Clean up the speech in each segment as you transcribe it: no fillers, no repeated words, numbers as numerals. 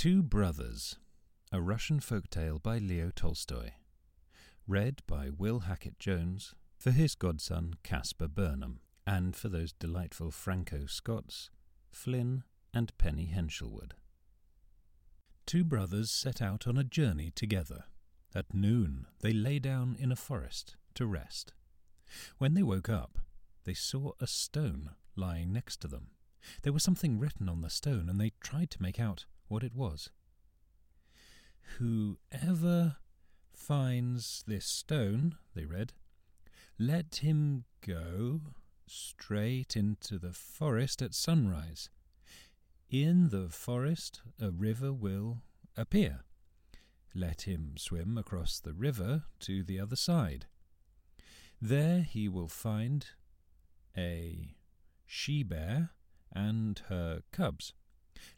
Two Brothers, a Russian folktale by Leo Tolstoy, read by Will Hackett-Jones for his godson Caspar Burnham, and for those delightful Franco-Scots, Flynn and Penny Henshelwood. Two brothers set out on a journey together. At noon they lay down in a forest to rest. When they woke up, they saw a stone lying next to them. There was something written on the stone, and they tried to make out what it was. "Whoever finds this stone," they read, "let him go straight into the forest at sunrise. In the forest a river will appear. Let him swim across the river to the other side. There he will find a she-bear and her cubs.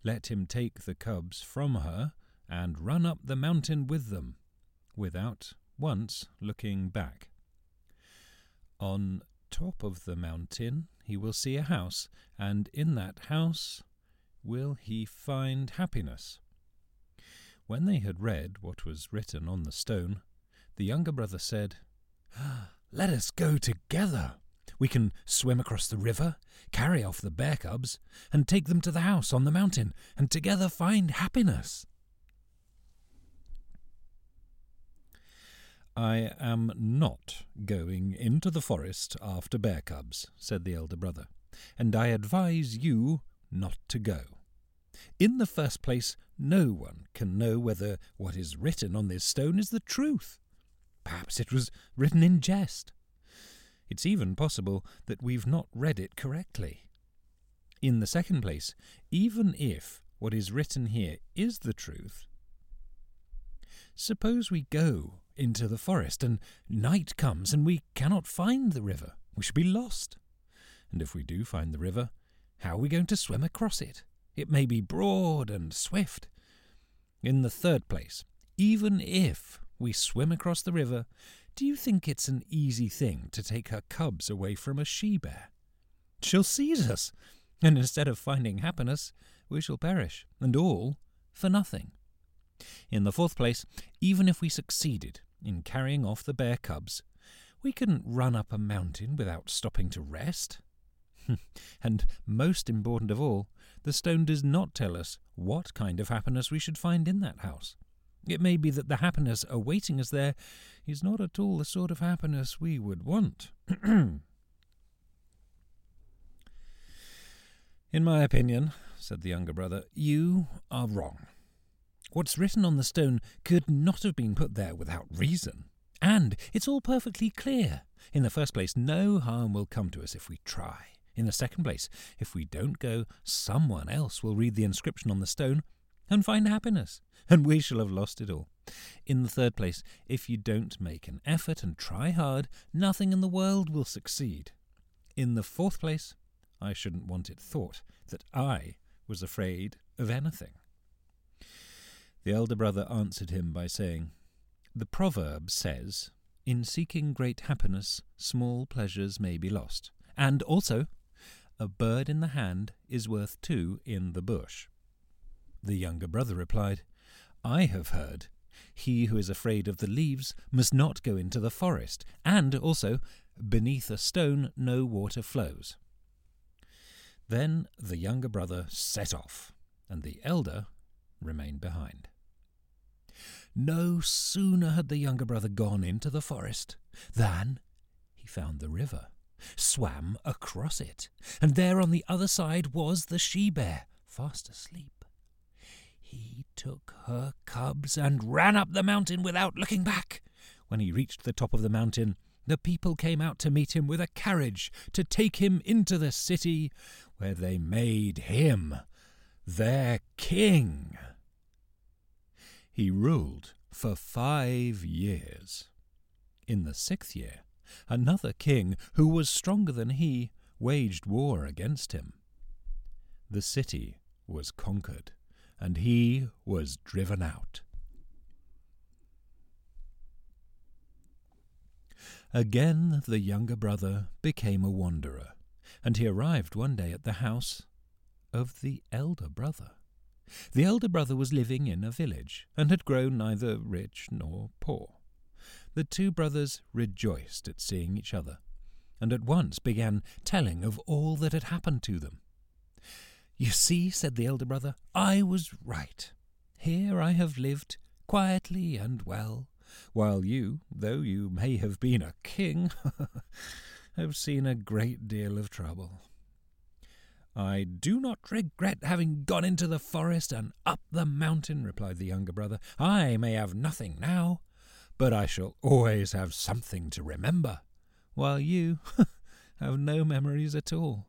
Let him take the cubs from her and run up the mountain with them, without once looking back. On top of the mountain he will see a house, and in that house will he find happiness." When they had read what was written on the stone, the younger brother said, "Let us go together. We can swim across the river, carry off the bear cubs, and take them to the house on the mountain, and together find happiness." "I am not going into the forest after bear cubs," said the elder brother, "and I advise you not to go. In the first place, no one can know whether what is written on this stone is the truth. Perhaps it was written in jest. It's even possible that we've not read it correctly. In the second place, even if what is written here is the truth, suppose we go into the forest and night comes and we cannot find the river. We should be lost. And if we do find the river, how are we going to swim across it? It may be broad and swift. In the third place, even if we swim across the river, do you think it's an easy thing to take her cubs away from a she-bear? She'll seize us, and instead of finding happiness, we shall perish, and all for nothing. In the fourth place, even if we succeeded in carrying off the bear cubs, we couldn't run up a mountain without stopping to rest. And most important of all, the stone does not tell us what kind of happiness we should find in that house. It may be that the happiness awaiting us there is not at all the sort of happiness we would want. "In my opinion," said the younger brother, "you are wrong. What's written on the stone could not have been put there without reason. And it's all perfectly clear. In the first place, no harm will come to us if we try. In the second place, if we don't go, someone else will read the inscription on the stone and find happiness, and we shall have lost it all. In the third place, if you don't make an effort and try hard, nothing in the world will succeed. In the fourth place, I shouldn't want it thought that I was afraid of anything." The elder brother answered him by saying, "The proverb says, 'In seeking great happiness, small pleasures may be lost,' and also, 'A bird in the hand is worth two in the bush.'" The younger brother replied, "I have heard, 'He who is afraid of the leaves must not go into the forest,' and also, 'Beneath a stone no water flows.'" Then the younger brother set off, and the elder remained behind. No sooner had the younger brother gone into the forest than he found the river, swam across it, and there on the other side was the she-bear, fast asleep. He took her cubs and ran up the mountain without looking back. When he reached the top of the mountain, the people came out to meet him with a carriage to take him into the city, where they made him their king. He ruled for 5 years. In the 6th year, another king, who was stronger than he, waged war against him. The city was conquered, and he was driven out. Again the younger brother became a wanderer, and he arrived one day at the house of the elder brother. The elder brother was living in a village, and had grown neither rich nor poor. The two brothers rejoiced at seeing each other, and at once began telling of all that had happened to them. "You see," said the elder brother, "I was right. Here I have lived quietly and well, while you, though you may have been a king, have seen a great deal of trouble. I do not regret having gone into the forest and up the mountain," replied the younger brother. "I may have nothing now, but I shall always have something to remember, while you have no memories at all."